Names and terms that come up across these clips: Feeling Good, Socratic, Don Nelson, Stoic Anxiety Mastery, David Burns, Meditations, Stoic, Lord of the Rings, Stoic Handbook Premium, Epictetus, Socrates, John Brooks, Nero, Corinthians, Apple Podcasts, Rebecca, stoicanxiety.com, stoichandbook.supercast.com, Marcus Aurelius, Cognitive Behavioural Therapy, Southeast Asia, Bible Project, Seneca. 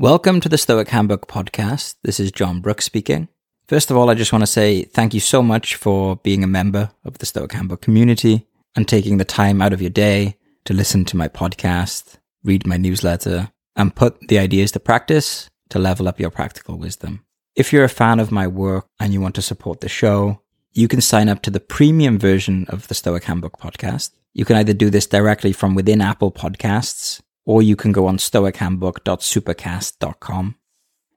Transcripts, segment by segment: Welcome to the Stoic Handbook Podcast. This is John Brooks speaking. First of all, I just want to say thank you so much for being a member of the Stoic Handbook community and taking the time out of your day to listen to my podcast, read my newsletter, and put the ideas to practice to level up your practical wisdom. If you're a fan of my work and you want to support the show, you can sign up to the premium version of the Stoic Handbook Podcast. You can either do this directly from within Apple Podcasts, or you can go on stoichandbook.supercast.com.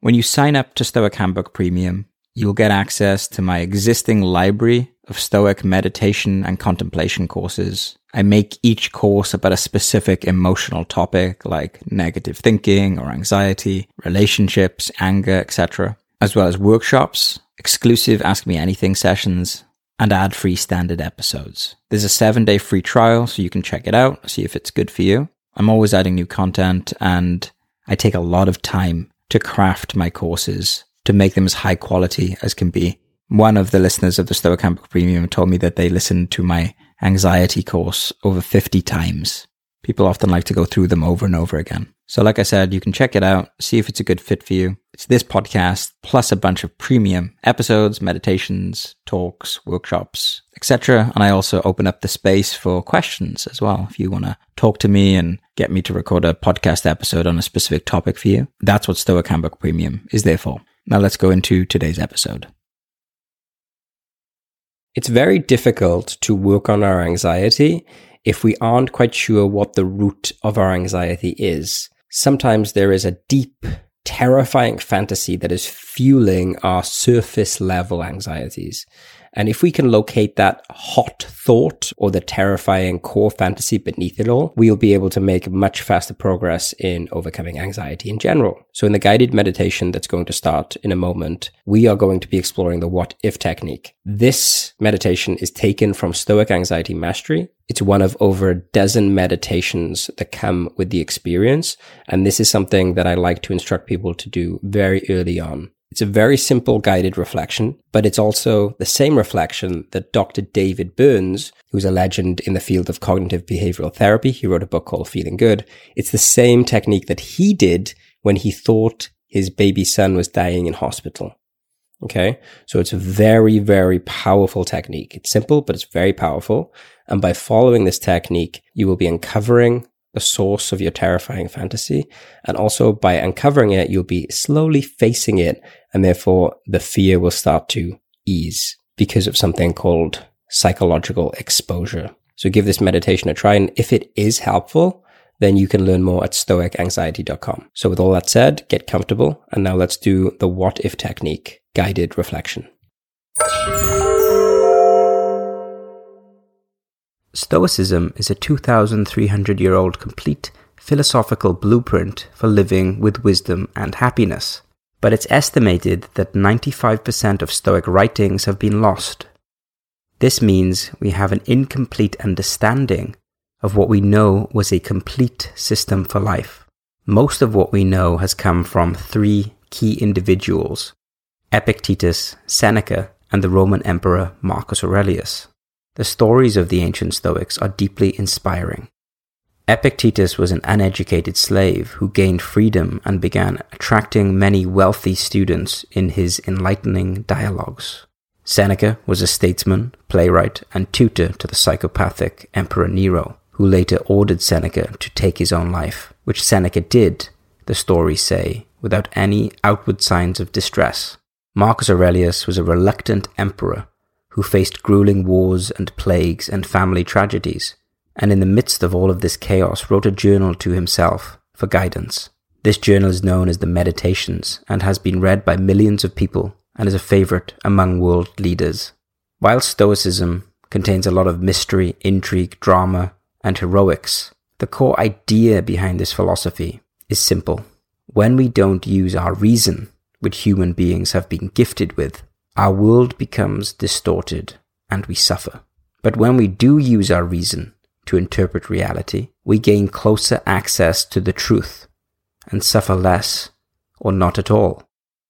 When you sign up to Stoic Handbook Premium, you'll get access to my existing library of Stoic meditation and contemplation courses. I make each course about a specific emotional topic like negative thinking or anxiety, relationships, anger, etc., as well as workshops, exclusive Ask Me Anything sessions, and ad-free standard episodes. There's a 7-day free trial, so you can check it out, see if it's good for you. I'm always adding new content, and I take a lot of time to craft my courses to make them as high quality as can be. One of the listeners of the Stoic Handbook Premium told me that they listened to my anxiety course over 50 times. People often like to go through them over and over again. So like I said, you can check it out, see if it's a good fit for you. It's this podcast plus a bunch of premium episodes, meditations, talks, workshops, etc. And I also open up the space for questions as well. If you want to talk to me and get me to record a podcast episode on a specific topic for you, that's what Stoic Handbook Premium is there for. Now let's go into today's episode. It's very difficult to work on our anxiety if we aren't quite sure what the root of our anxiety is. Sometimes there is a deep, terrifying fantasy that is fueling our surface-level anxieties. And if we can locate that hot thought or the terrifying core fantasy beneath it all, we'll be able to make much faster progress in overcoming anxiety in general. So in the guided meditation that's going to start in a moment, we are going to be exploring the what-if technique. This meditation is taken from Stoic Anxiety Mastery. It's one of over a dozen meditations that come with the experience. And this is something that I like to instruct people to do very early on. It's a very simple guided reflection, but it's also the same reflection that Dr. David Burns, who's a legend in the field of cognitive behavioral therapy, he wrote a book called Feeling Good. It's the same technique that he did when he thought his baby son was dying in hospital. Okay, so it's a very, very powerful technique. It's simple, but it's very powerful. And by following this technique, you will be uncovering the source of your terrifying fantasy. And also by uncovering it, you'll be slowly facing it. And therefore the fear will start to ease because of something called psychological exposure. So give this meditation a try. And if it is helpful, then you can learn more at stoicanxiety.com. So with all that said, get comfortable. And now let's do the what if technique, guided reflection. Stoicism is a 2,300-year-old complete philosophical blueprint for living with wisdom and happiness, but it's estimated that 95% of Stoic writings have been lost. This means we have an incomplete understanding of what we know was a complete system for life. Most of what we know has come from three key individuals: Epictetus, Seneca, and the Roman Emperor Marcus Aurelius. The stories of the ancient Stoics are deeply inspiring. Epictetus was an uneducated slave who gained freedom and began attracting many wealthy students in his enlightening dialogues. Seneca was a statesman, playwright, and tutor to the psychopathic Emperor Nero, who later ordered Seneca to take his own life, which Seneca did, the stories say, without any outward signs of distress. Marcus Aurelius was a reluctant emperor who faced grueling wars and plagues and family tragedies, and in the midst of all of this chaos wrote a journal to himself for guidance. This journal is known as the Meditations and has been read by millions of people and is a favorite among world leaders. While Stoicism contains a lot of mystery, intrigue, drama, and heroics, the core idea behind this philosophy is simple. When we don't use our reason, which human beings have been gifted with, our world becomes distorted and we suffer. But when we do use our reason to interpret reality, we gain closer access to the truth and suffer less or not at all.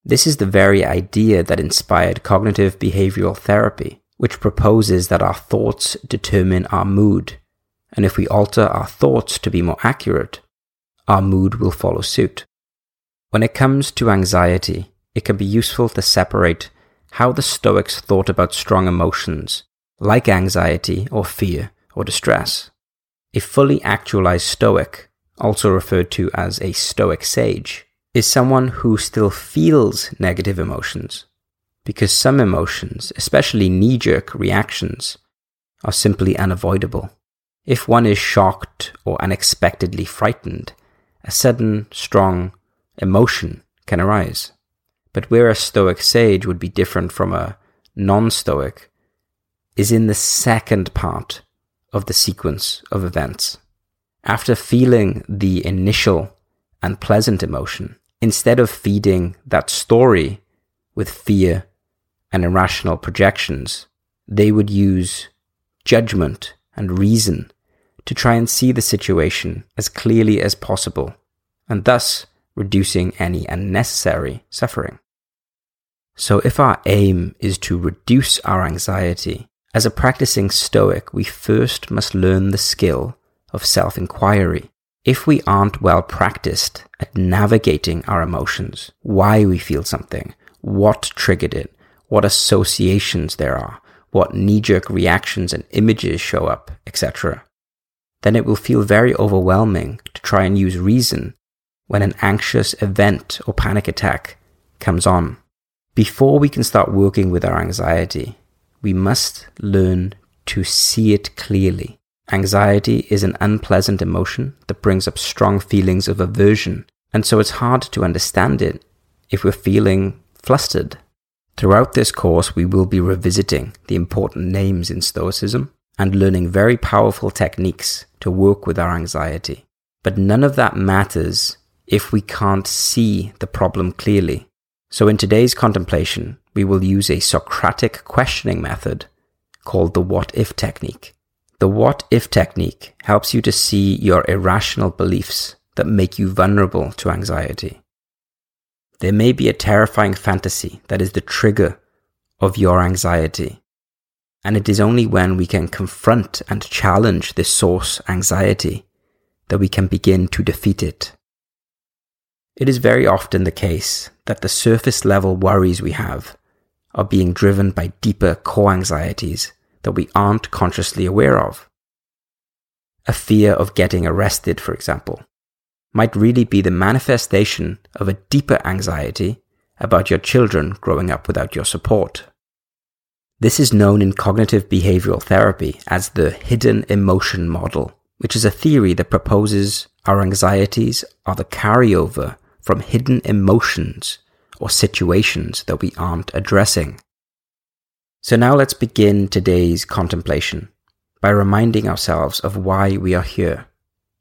This is the very idea that inspired cognitive behavioral therapy, which proposes that our thoughts determine our mood. And if we alter our thoughts to be more accurate, our mood will follow suit. When it comes to anxiety, it can be useful to separate how the Stoics thought about strong emotions, like anxiety or fear or distress. A fully actualized Stoic, also referred to as a Stoic sage, is someone who still feels negative emotions, because some emotions, especially knee-jerk reactions, are simply unavoidable. If one is shocked or unexpectedly frightened, a sudden, strong emotion can arise. But where a Stoic sage would be different from a non-Stoic is in the second part of the sequence of events. After feeling the initial unpleasant emotion, instead of feeding that story with fear and irrational projections, they would use judgment and reason to try and see the situation as clearly as possible, and thus reducing any unnecessary suffering. So if our aim is to reduce our anxiety, as a practicing Stoic, we first must learn the skill of self-inquiry. If we aren't well practiced at navigating our emotions, why we feel something, what triggered it, what associations there are, what knee-jerk reactions and images show up, etc., then it will feel very overwhelming to try and use reason when an anxious event or panic attack comes on. Before we can start working with our anxiety, we must learn to see it clearly. Anxiety is an unpleasant emotion that brings up strong feelings of aversion, and so it's hard to understand it if we're feeling flustered. Throughout this course, we will be revisiting the important names in Stoicism and learning very powerful techniques to work with our anxiety. But none of that matters if we can't see the problem clearly. So in today's contemplation, we will use a Socratic questioning method called the what-if technique. The what-if technique helps you to see your irrational beliefs that make you vulnerable to anxiety. There may be a terrifying fantasy that is the trigger of your anxiety, and it is only when we can confront and challenge this source anxiety that we can begin to defeat it. It is very often the case that the surface-level worries we have are being driven by deeper core anxieties that we aren't consciously aware of. A fear of getting arrested, for example, might really be the manifestation of a deeper anxiety about your children growing up without your support. This is known in cognitive behavioural therapy as the hidden emotion model, which is a theory that proposes our anxieties are the carryover from hidden emotions or situations that we aren't addressing. So now let's begin today's contemplation by reminding ourselves of why we are here.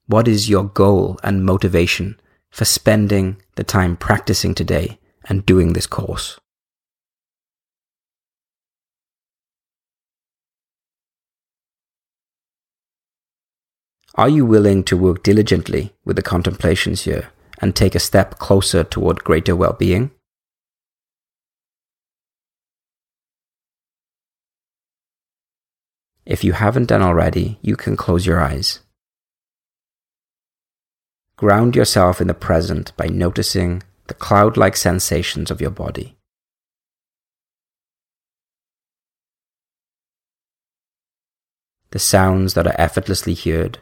What is your goal and motivation for spending the time practicing today and doing this course? Are you willing to work diligently with the contemplations here and take a step closer toward greater well-being? If you haven't done already, you can close your eyes. Ground yourself in the present by noticing the cloud-like sensations of your body. The sounds that are effortlessly heard,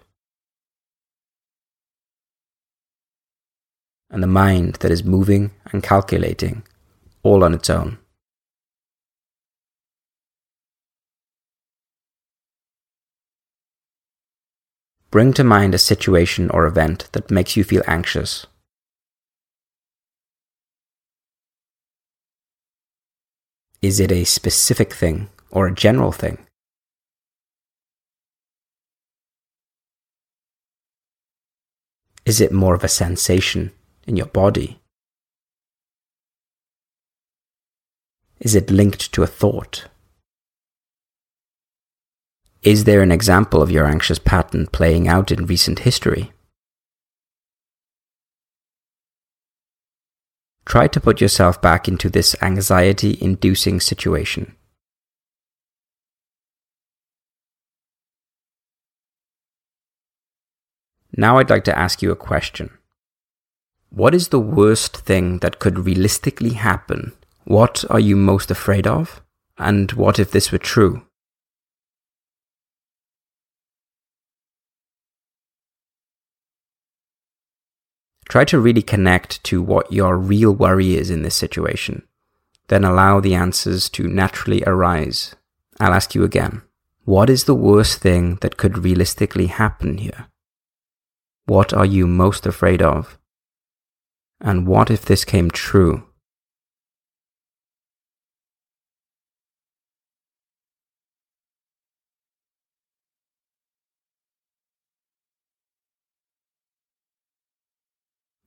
and the mind that is moving and calculating, all on its own. Bring to mind a situation or event that makes you feel anxious. Is it a specific thing or a general thing? Is it more of a sensation in your body? Is it linked to a thought? Is there an example of your anxious pattern playing out in recent history? Try to put yourself back into this anxiety-inducing situation. Now I'd like to ask you a question. What is the worst thing that could realistically happen? What are you most afraid of? And what if this were true? Try to really connect to what your real worry is in this situation. Then allow the answers to naturally arise. I'll ask you again. What is the worst thing that could realistically happen here? What are you most afraid of? And what if this came true?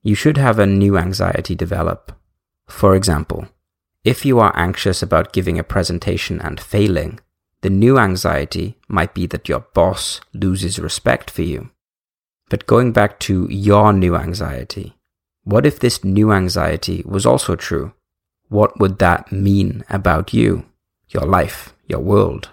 You should have a new anxiety develop. For example, if you are anxious about giving a presentation and failing, the new anxiety might be that your boss loses respect for you. But going back to your new anxiety, what if this new anxiety was also true? What would that mean about you, your life, your world?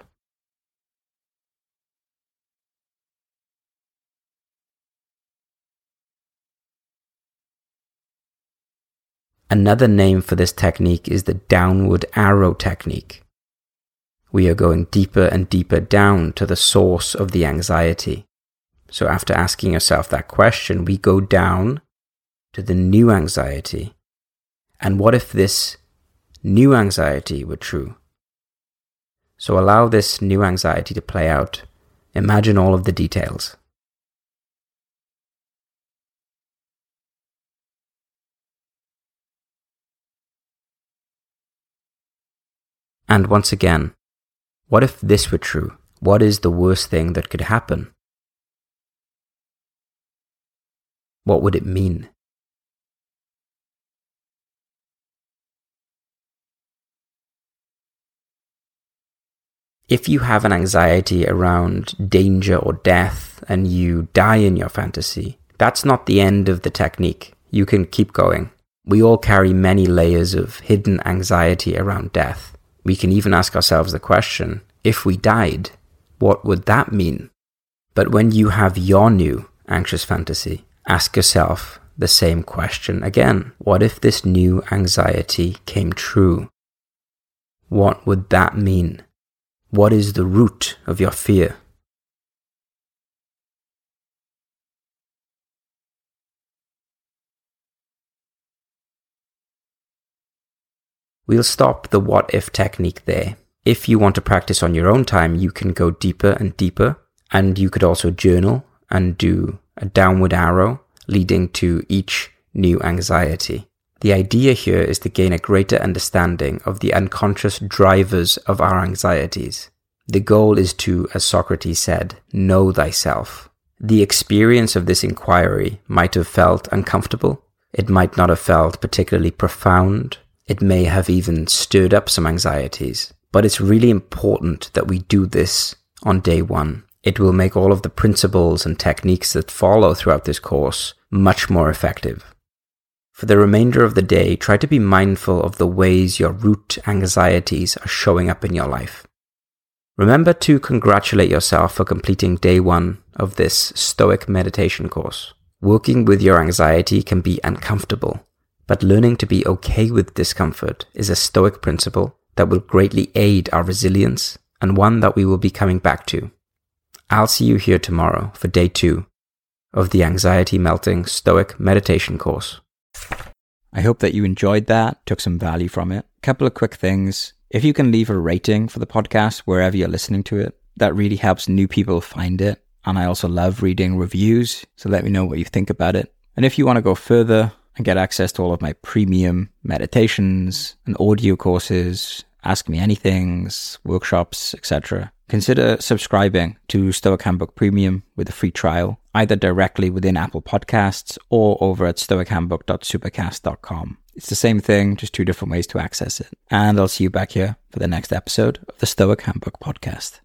Another name for this technique is the downward arrow technique. We are going deeper and deeper down to the source of the anxiety. So after asking yourself that question, we go down to the new anxiety. And what if this new anxiety were true? So allow this new anxiety to play out. Imagine all of the details. And once again, what if this were true? What is the worst thing that could happen? What would it mean? If you have an anxiety around danger or death and you die in your fantasy, that's not the end of the technique. You can keep going. We all carry many layers of hidden anxiety around death. We can even ask ourselves the question, if we died, what would that mean? But when you have your new anxious fantasy, ask yourself the same question again. What if this new anxiety came true? What would that mean? What is the root of your fear? We'll stop the what-if technique there. If you want to practice on your own time, you can go deeper and deeper, and you could also journal and do a downward arrow leading to each new anxiety. The idea here is to gain a greater understanding of the unconscious drivers of our anxieties. The goal is to, as Socrates said, know thyself. The experience of this inquiry might have felt uncomfortable. It might not have felt particularly profound. It may have even stirred up some anxieties, but it's really important that we do this on day one. It will make all of the principles and techniques that follow throughout this course much more effective. For the remainder of the day, try to be mindful of the ways your root anxieties are showing up in your life. Remember to congratulate yourself for completing day one of this Stoic meditation course. Working with your anxiety can be uncomfortable. But learning to be okay with discomfort is a Stoic principle that will greatly aid our resilience and one that we will be coming back to. I'll see you here tomorrow for day two of the Anxiety Melting Stoic Meditation course. I hope that you enjoyed that, took some value from it. Couple of quick things. If you can leave a rating for the podcast wherever you're listening to it, that really helps new people find it. And I also love reading reviews, so let me know what you think about it. And if you want to go further and get access to all of my premium meditations and audio courses, Ask Me Anythings, workshops, etc., consider subscribing to Stoic Handbook Premium with a free trial, either directly within Apple Podcasts or over at stoichandbook.supercast.com. It's the same thing, just two different ways to access it. And I'll see you back here for the next episode of the Stoic Handbook Podcast.